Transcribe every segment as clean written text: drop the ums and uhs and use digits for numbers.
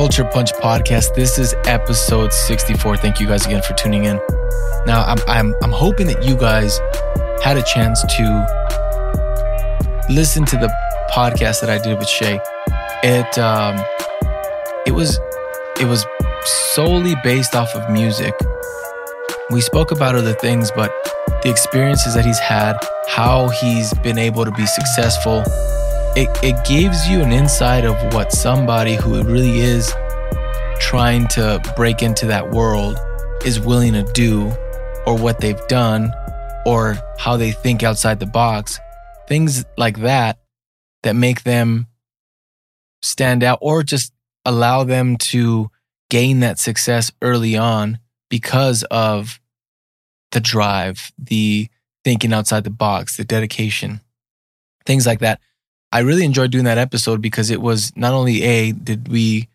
Culture Punch Podcast. This is episode 64. Thank you guys again for tuning in. Now, I'm hoping that you guys had a chance to listen to the podcast that I did with Shay. It was solely based off of music. We spoke about other things, but the experiences that he's had, how he's been able to be successful, it gives you an insight of what somebody who really is trying to break into that world is willing to do, or what they've done, or how they think outside the box, things like that that make them stand out or just allow them to gain that success early on because of the drive, the thinking outside the box, the dedication, things like that. I really enjoyed doing that episode because it was not only did we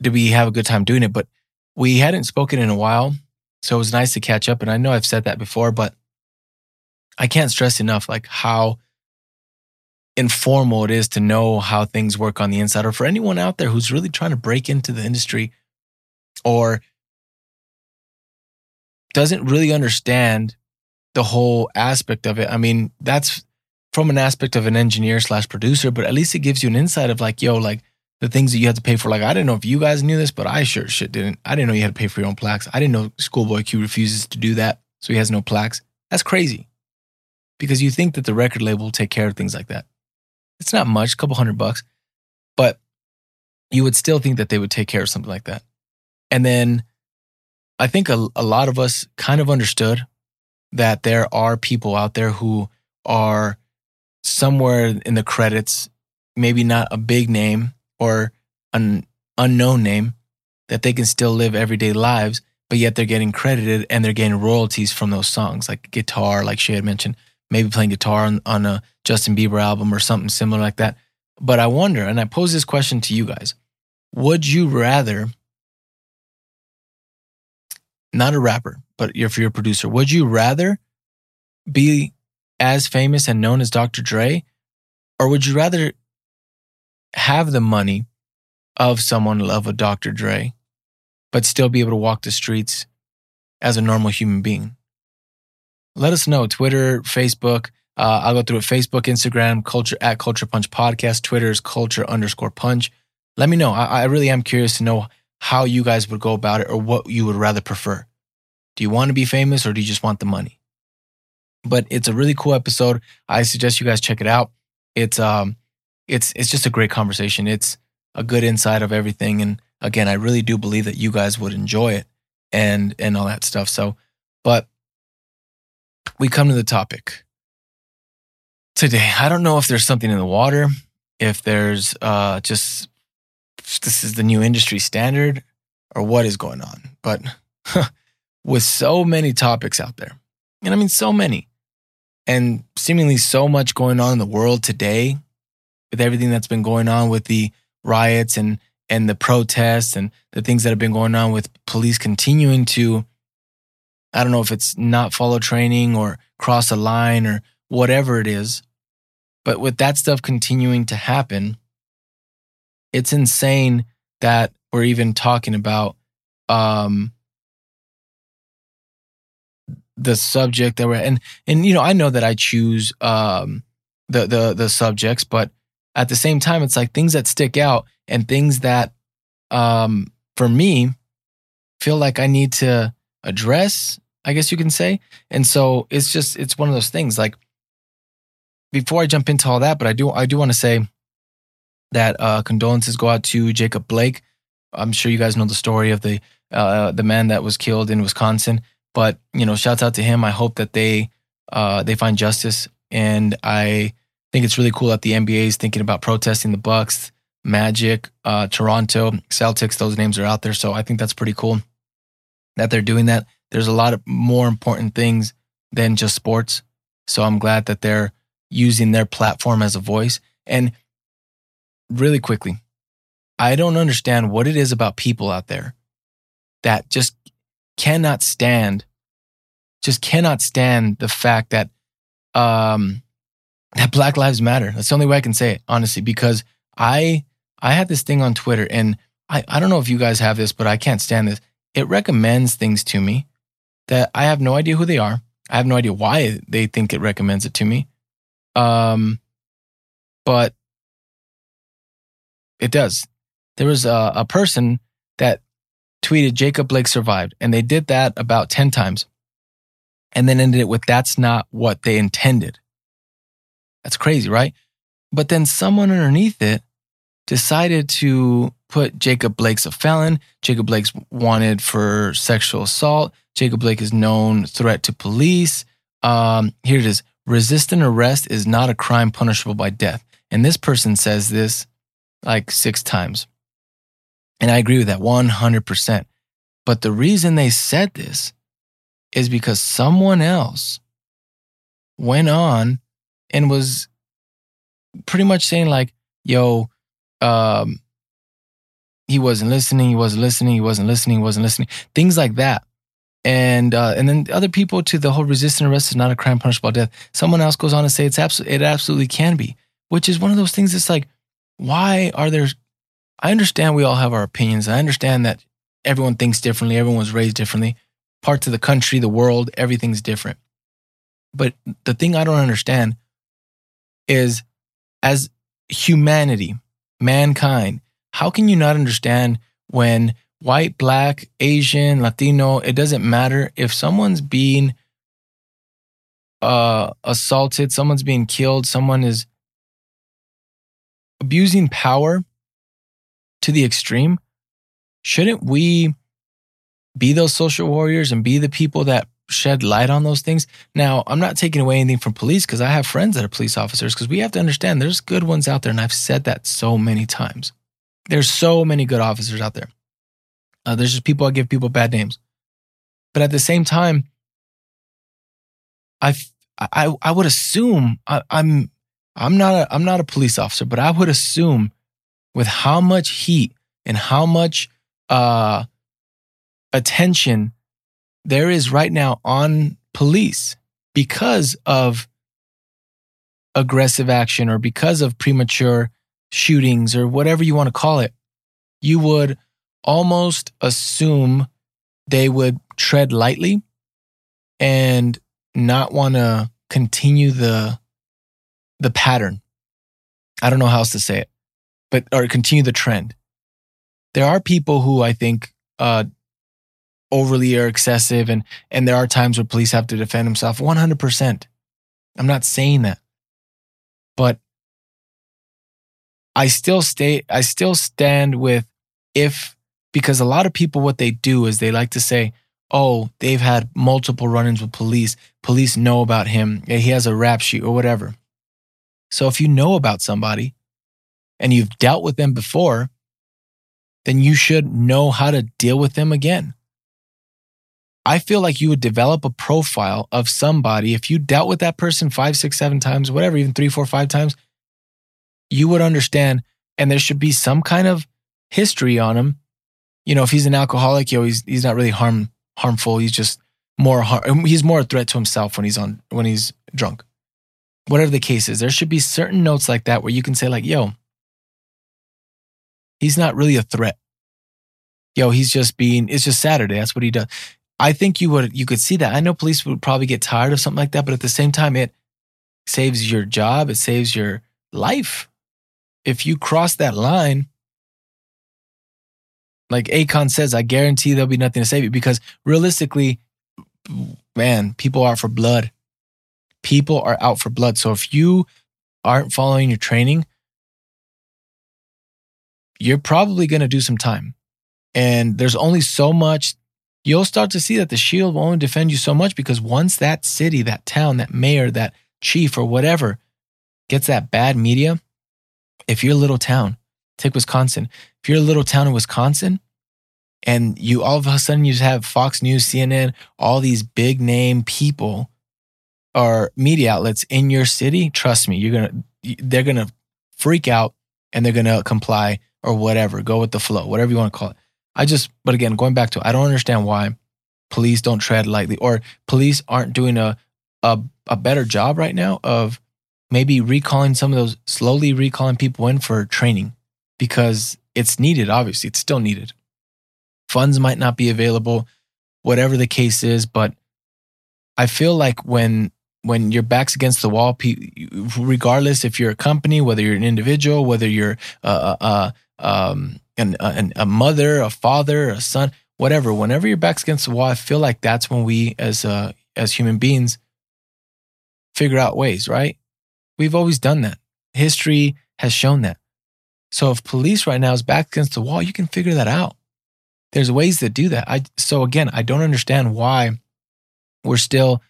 have a good time doing it, but we hadn't spoken in a while. So it was nice to catch up. And I know I've said that before, but I can't stress enough like how informal it is to know how things work on the inside, or for anyone out there who's really trying to break into the industry or doesn't really understand the whole aspect of it. I mean, that's from an aspect of an engineer / producer, but at least it gives you an insight of like, yo, like the things that you have to pay for. Like, I didn't know if you guys knew this, but I sure shit didn't. I didn't know you had to pay for your own plaques. I didn't know Schoolboy Q refuses to do that, so he has no plaques. That's crazy, because you think that the record label will take care of things like that. It's not much, a couple $100, but you would still think that they would take care of something like that. And then I think a lot of us kind of understood that there are people out there who are somewhere in the credits, maybe not a big name or an unknown name, that they can still live everyday lives, but yet they're getting credited and they're getting royalties from those songs, like guitar, like Shay had mentioned, maybe playing guitar on a Justin Bieber album or something similar like that. But I wonder, and I pose this question to you guys, would you rather, not a rapper, but if you're a producer, would you rather be as famous and known as Dr. Dre, or would you rather have the money of someone of a Dr. Dre, but still be able to walk the streets as a normal human being? Let us know. Twitter, Facebook. I'll go through it. Facebook, Instagram, @Culture Punch Podcast. Twitter is culture_punch. Let me know. I really am curious to know how you guys would go about it, or what you would rather prefer. Do you want to be famous, or do you just want the money? But it's a really cool episode. I suggest you guys check it out. It's just a great conversation. It's a good insight of everything. And again, I really do believe that you guys would enjoy it and all that stuff. So, but we come to the topic today. I don't know if there's something in the water, if there's just this is the new industry standard, or what is going on. But with so many topics out there, and I mean so many, and seemingly so much going on in the world today, with everything that's been going on with the riots and the protests and the things that have been going on with police continuing to, I don't know if it's not follow training or cross a line or whatever it is, but with that stuff continuing to happen, it's insane that we're even talking about the subject that we're and you know, I know that I choose the subjects, but at the same time, it's like things that stick out and things that for me feel like I need to address, I guess you can say. And so it's one of those things. Like, before I jump into all that, but I do want to say that condolences go out to Jacob Blake. I'm sure you guys know the story of the man that was killed in Wisconsin. But, you know, shouts out to him. I hope that they find justice. And I think it's really cool that the NBA is thinking about protesting. The Bucks, Magic, Toronto, Celtics, those names are out there. So I think that's pretty cool that they're doing that. There's a lot of more important things than just sports. So I'm glad that they're using their platform as a voice. And really quickly, I don't understand what it is about people out there that just cannot stand the fact that that Black Lives Matter. That's the only way I can say it, honestly, because I I had this thing on Twitter, and I don't know if you guys have this, but I can't stand this. It recommends things to me that I have no idea who they are. I have no idea why they think it recommends it to me. But it does. There was a person that tweeted, Jacob Blake survived. And they did that about 10 times. And then ended it with, that's not what they intended. That's crazy, right? But then someone underneath it decided to put Jacob Blake's a felon. Jacob Blake's wanted for sexual assault. Jacob Blake is known threat to police. Here it is. Resisting arrest is not a crime punishable by death. And this person says this like 6 times. And I agree with that 100%. But the reason they said this is because someone else went on and was pretty much saying like, yo, he wasn't listening, he wasn't listening, he wasn't listening, he wasn't listening. Things like that. And then other people to the whole resisting arrest is not a crime punishable by death. Someone else goes on to say it absolutely can be, which is one of those things that's like, why are there... I understand we all have our opinions. I understand that everyone thinks differently. Everyone was raised differently. Parts of the country, the world, everything's different. But the thing I don't understand is, as humanity, mankind, how can you not understand when white, black, Asian, Latino, it doesn't matter if someone's being assaulted, someone's being killed, someone is abusing power to the extreme, shouldn't we be those social warriors and be the people that shed light on those things? Now, I'm not taking away anything from police, because I have friends that are police officers, because we have to understand there's good ones out there, and I've said that so many times. There's so many good officers out there. There's just people that give people bad names. But at the same time, I would assume, I'm not a police officer, but I would assume with how much heat and how much attention there is right now on police because of aggressive action or because of premature shootings or whatever you want to call it, you would almost assume they would tread lightly and not want to continue the pattern. I don't know how else to say it. Or continue the trend. There are people who I think overly or excessive, and there are times where police have to defend themselves 100%. I'm not saying that. But I still stand with because a lot of people, what they do is they like to say, oh, they've had multiple run-ins with police. Police know about him. He has a rap sheet or whatever. So if you know about somebody, and you've dealt with them before, then you should know how to deal with them again. I feel like you would develop a profile of somebody. If you dealt with that person 5, 6, 7 times, whatever, even 3, 4, 5 times, you would understand. And there should be some kind of history on him. You know, if he's an alcoholic, he's not really harmful. He's just he's more a threat to himself when he's drunk. Whatever the case is, there should be certain notes like that where you can say like, yo, he's not really a threat. Yo, it's just Saturday. That's what he does. I think you could see that. I know police would probably get tired of something like that, but at the same time, it saves your job. It saves your life. If you cross that line, like Akon says, I guarantee there'll be nothing to save you, because realistically, man, people are out for blood. People are out for blood. So if you aren't following your training, you're probably going to do some time. And there's only so much. You'll start to see that the shield will only defend you so much, because once that city, that town, that mayor, that chief or whatever gets that bad media, if you're a little town, take Wisconsin. If you're a little town in Wisconsin and you all of a sudden you just have Fox News, CNN, all these big name people or media outlets in your city, trust me, they're going to freak out and they're going to comply. Or whatever, go with the flow, whatever you want to call it. But again, going back to, I don't understand why police don't tread lightly, or police aren't doing a better job right now of maybe recalling some of those, slowly recalling people in for training. because it's needed, obviously. It's still needed. Funds might not be available, whatever the case is, but I feel like when your back's against the wall, regardless if you're a company, whether you're an individual, whether you're a mother, a father, a son, whatever, whenever your back's against the wall, I feel like that's when we as human beings figure out ways, right? We've always done that. History has shown that. So if police right now is back against the wall, you can figure that out. There's ways to do that. So again, I don't understand why we're still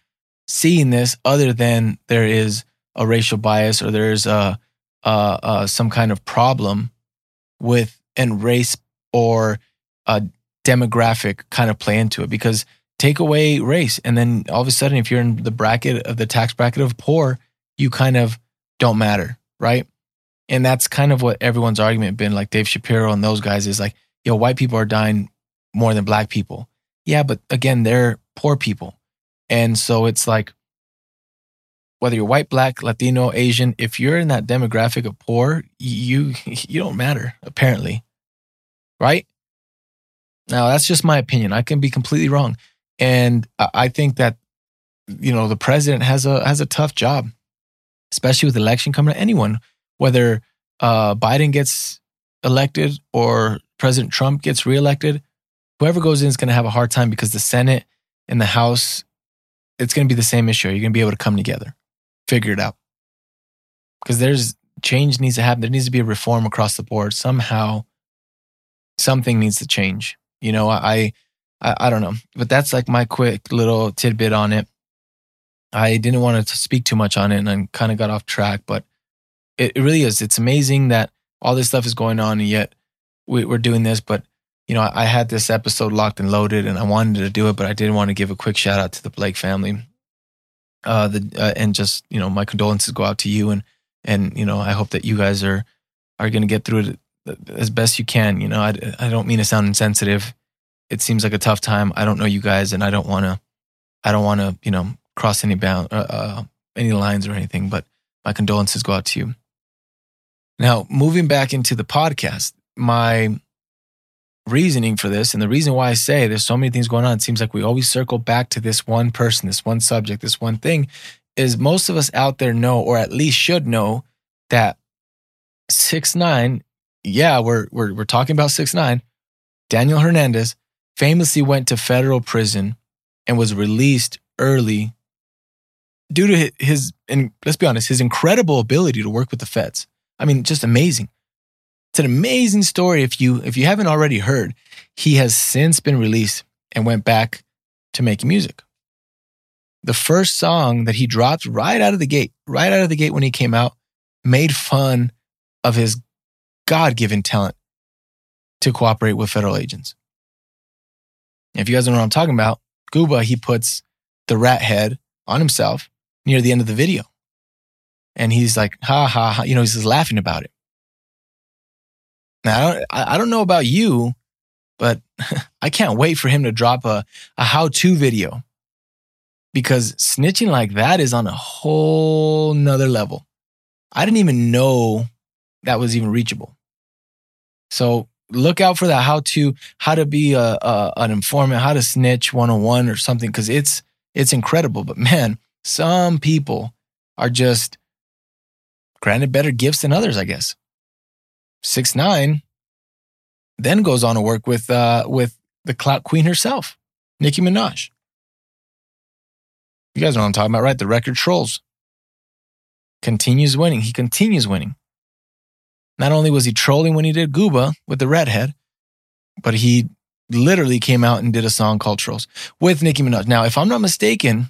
seeing this, other than there is a racial bias or there is some kind of problem with and race or a demographic kind of play into it. Because take away race, and then all of a sudden, if you're in the bracket of the tax bracket of poor, you kind of don't matter, right? And that's kind of what everyone's argument been, like Dave Shapiro and those guys, is like, yo, white people are dying more than black people. Yeah, but again, they're poor people. And so it's like, whether you're white, black, Latino, Asian, if you're in that demographic of poor, you don't matter, apparently, right? Now, that's just my opinion. I can be completely wrong. And I think that, you know, the president has a tough job, especially with the election coming to anyone, whether Biden gets elected or President Trump gets reelected, whoever goes in is going to have a hard time, because the Senate and the House, it's going to be the same issue. You're going to be able to come together, figure it out. Because there's change needs to happen. There needs to be a reform across the board. Somehow, something needs to change. You know, I don't know. But that's like my quick little tidbit on it. I didn't want to speak too much on it, and I kind of got off track. But it really is. It's amazing that all this stuff is going on, and yet we're doing this. But you know, I had this episode locked and loaded, and I wanted to do it, but I did want to give a quick shout out to the Blake family. And just, you know, my condolences go out to you, and you know, I hope that you guys are going to get through it as best you can. You know, I don't mean to sound insensitive. It seems like a tough time. I don't know you guys, and I don't want to, you know, cross any any lines or anything. But my condolences go out to you. Now, moving back into the podcast, my reasoning for this, and the reason why I say there's so many things going on, it seems like we always circle back to this one person, this one subject, this one thing, is most of us out there know, or at least should know, that 6ix9ine, yeah, we're talking about 6ix9ine, Daniel Hernandez, famously went to federal prison and was released early due to his, and let's be honest, his incredible ability to work with the feds. I mean, just amazing. It's an amazing story. If you haven't already heard, he has since been released and went back to making music. The first song that he dropped right out of the gate when he came out, made fun of his God-given talent to cooperate with federal agents. If you guys don't know what I'm talking about, Gooba, he puts the rat head on himself near the end of the video. And he's like, ha, ha, ha. You know, he's just laughing about it. Now, I don't know about you, but I can't wait for him to drop a how-to video, because snitching like that is on a whole nother level. I didn't even know that was even reachable. So look out for that how-to, how to be an informant, how to snitch 101 or something, because it's incredible. But man, some people are just granted better gifts than others, I guess. 6ix9ine then goes on to work with the clout queen herself, Nicki Minaj. You guys know what I'm talking about, right? The record Trolls. Continues winning. He continues winning. Not only was he trolling when he did Gooba with the redhead, but he literally came out and did a song called Trolls with Nicki Minaj. Now, if I'm not mistaken,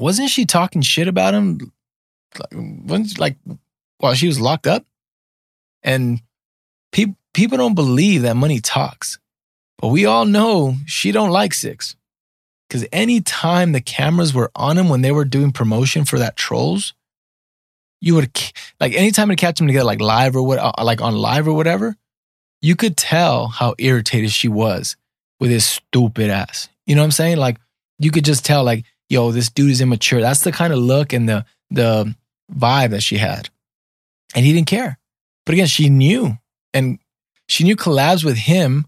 wasn't she talking shit about him? Like while she was locked up? And people don't believe that money talks, but we all know she don't like Six, because any time the cameras were on him when they were doing promotion for that Trolls, you would like anytime it catch them together, like live or what, like on live or whatever, you could tell how irritated she was with his stupid ass. You know what I'm saying? Like you could just tell, like, yo, this dude is immature. That's the kind of look and the vibe that she had, and he didn't care. But again, she knew And she knew collabs with him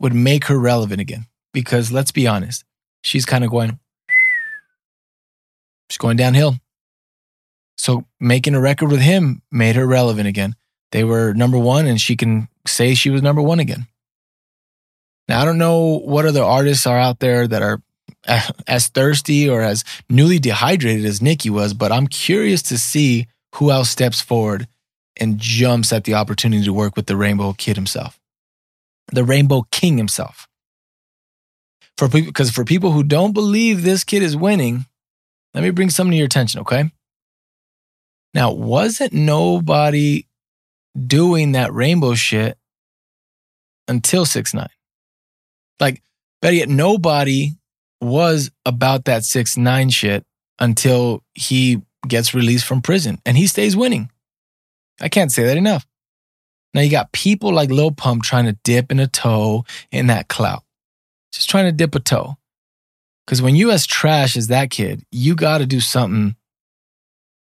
would make her relevant again. Because let's be honest, she's kind of going, she's going downhill. So making a record with him made her relevant again. They were number one, and she can say she was number one again. Now, I don't know what other artists are out there that are as thirsty or as newly dehydrated as Nicki was, but I'm curious to see who else steps forward and jumps at the opportunity to work with the Rainbow Kid himself, the Rainbow King himself. Because for people who don't believe this kid is winning, let me bring something to your attention, okay? Now, wasn't nobody doing that Rainbow shit until 6ix9ine? Like, better yet, nobody was about that 6ix9ine shit until he gets released from prison, and he stays winning. I can't say that enough. Now, you got people like Lil Pump trying to dip in a toe in that clout. Just trying to dip a toe. Because when you as trash as that kid, you got to do something.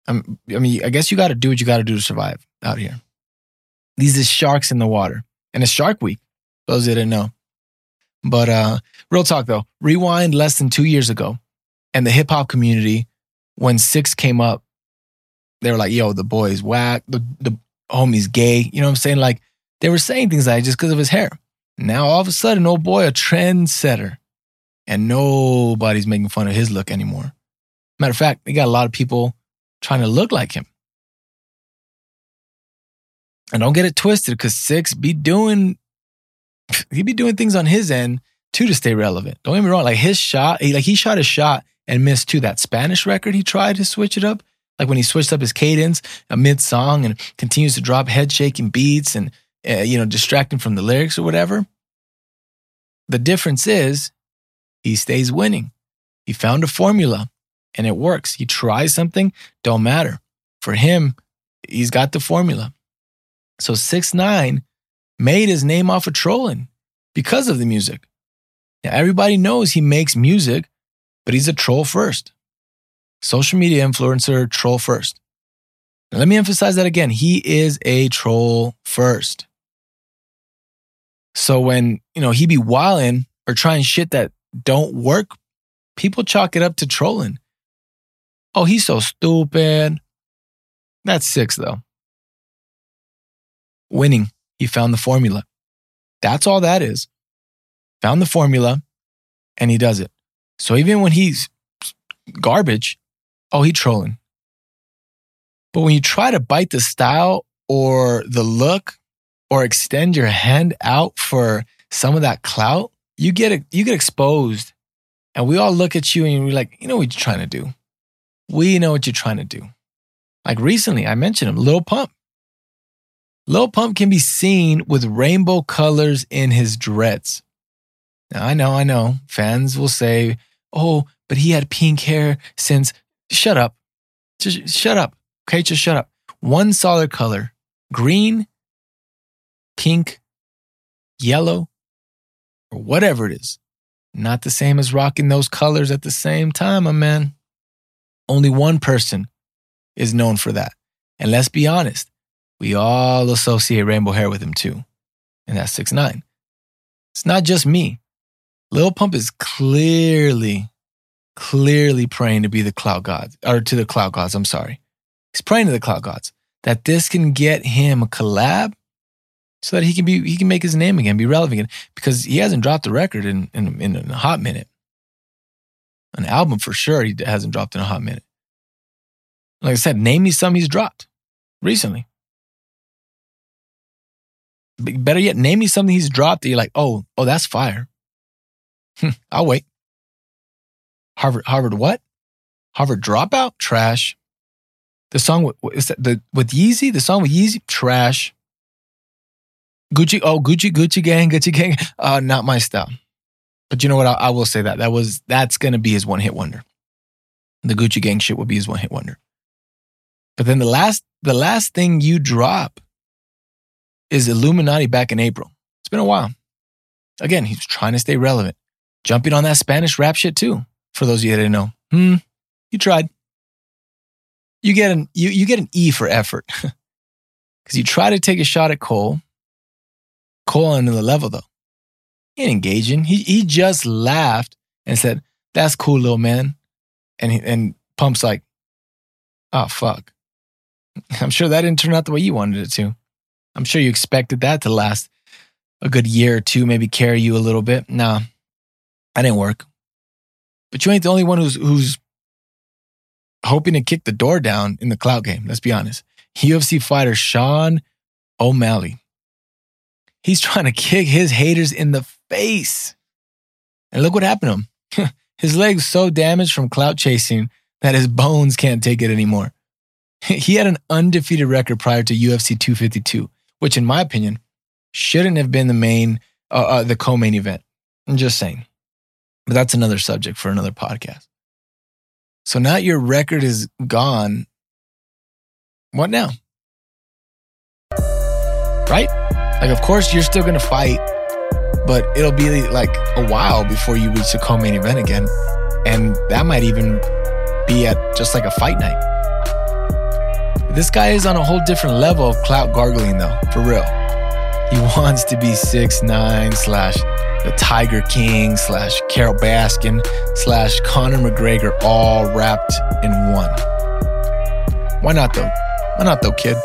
I mean, I guess you got to do what you got to do to survive out here. These are sharks in the water. And it's Shark Week, those that didn't know. But real talk, though. Rewind less than 2 years ago. And the hip-hop community, when 6 came up, they were like, yo, the boy's whack. The homie's gay. You know what I'm saying? Like, they were saying things like just because of his hair. Now, all of a sudden, old boy, a trendsetter. And nobody's making fun of his look anymore. Matter of fact, they got a lot of people trying to look like him. And don't get it twisted, because 6 he be doing things on his end too to stay relevant. Don't get me wrong. Like his shot, he shot a shot and missed too. That Spanish record he tried to switch it up. Like when he switched up his cadence amid song and continues to drop head shaking beats and distracting from the lyrics or whatever. The difference is he stays winning. He found a formula and it works. He tries something, don't matter. For him, he's got the formula. So 6ix9ine made his name off of trolling because of the music. Now, everybody knows he makes music, but he's a troll first. Social media influencer, troll first. Now, let me emphasize that again. He is a troll first. So when, he be wilding or trying shit that don't work, people chalk it up to trolling. Oh, he's so stupid. That's 6, though. Winning. He found the formula. That's all that is. Found the formula, and he does it. So even when he's garbage, oh, he's trolling. But when you try to bite the style or the look or extend your hand out for some of that clout, you get exposed. And we all look at you and we're like, you know what you're trying to do. We know what you're trying to do. Like recently, I mentioned him, Lil Pump. Lil Pump can be seen with rainbow colors in his dreads. Now, I know. Fans will say, oh, but he had pink hair since... Shut up. Just shut up. Okay, just shut up. One solid color. Green, pink, yellow, or whatever it is. Not the same as rocking those colors at the same time, my man. Only one person is known for that. And let's be honest, we all associate rainbow hair with him too. And that's 6ix9ine. It's not just me. Lil Pump is clearly praying to be the cloud gods, or to the cloud gods, I'm sorry. He's praying to the cloud gods that this can get him a collab so that he can make his name again, be relevant again, because he hasn't dropped a record in a hot minute. An album for sure he hasn't dropped in a hot minute. Like I said, name me some he's dropped recently. Better yet, name me something he's dropped that you're like, oh, that's fire. I'll wait. Harvard what? Harvard Dropout? Trash. The song with Yeezy? The song with Yeezy? Trash. Gucci? Oh, Gucci Gang. Not my style. But you know what? I will say that. That's going to be his one-hit wonder. The Gucci Gang shit will be his one-hit wonder. But then the last thing you drop is Illuminati back in April. It's been a while. Again, he was trying to stay relevant. Jumping on that Spanish rap shit too. For those of you that didn't know. You tried. You get an E for effort. Because you try to take a shot at Cole. Cole on another level, though. He ain't engaging. He just laughed and said, "That's cool, little man." And Pump's like, "Oh, fuck. I'm sure that didn't turn out the way you wanted it to. I'm sure you expected that to last a good year or two, maybe carry you a little bit. Nah, that didn't work. But you ain't the only one who's hoping to kick the door down in the clout game, let's be honest." UFC fighter Sean O'Malley. He's trying to kick his haters in the face. And look what happened to him. His leg's so damaged from clout chasing that his bones can't take it anymore. He had an undefeated record prior to UFC 252, which in my opinion, shouldn't have been the co-main event. I'm just saying. But that's another subject for another podcast. So now your record is gone. What now? Right? Like, of course, you're still going to fight, but it'll be like a while before you reach the co-main event again. And that might even be at just like a fight night. This guy is on a whole different level of clout gargling, though, for real. He wants to be 6ix9ine / the Tiger King / Carol Baskin / Conor McGregor all wrapped in one. Why not, though? Why not, though, kid?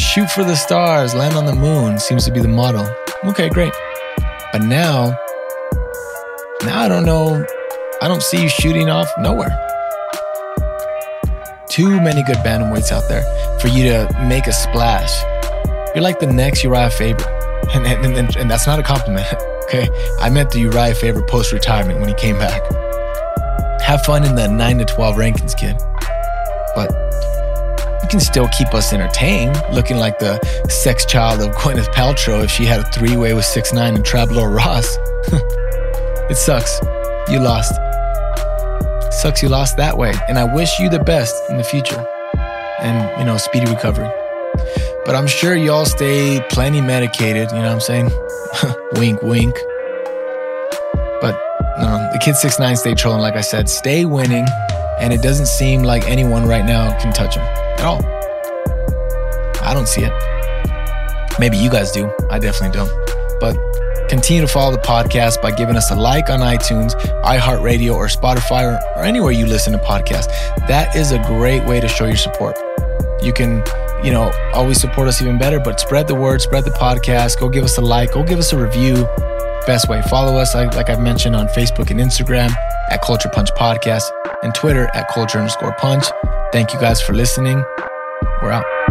Shoot for the stars, land on the moon seems to be the motto. Okay, great. But now I don't know. I don't see you shooting off nowhere. Too many good bantamweights out there for you to make a splash. You're like the next Uriah Faber. And that's not a compliment, okay? I meant the Uriah Faber post-retirement when he came back. Have fun in the 9 to 12 rankings, kid. But you can still keep us entertained, looking like the sex child of Gwyneth Paltrow if she had a three-way with 6ix9ine and Trablor Ross. It sucks. You lost. It sucks you lost that way. And I wish you the best in the future. And, speedy recovery. But I'm sure y'all stay plenty medicated, you know what I'm saying? Wink, wink. But, no, the kid 6ix9ine stay trolling, like I said. Stay winning. And it doesn't seem like anyone right now can touch him. At all. I don't see it. Maybe you guys do. I definitely don't. But continue to follow the podcast by giving us a like on iTunes, iHeartRadio, or Spotify, or anywhere you listen to podcasts. That is a great way to show your support. You can, always support us even better, but spread the word, spread the podcast, go give us a like, go give us a review. Best way, follow us, like I've mentioned, on Facebook and Instagram at Culture Punch Podcast and Twitter at Culture _Punch. Thank you guys for listening. We're out.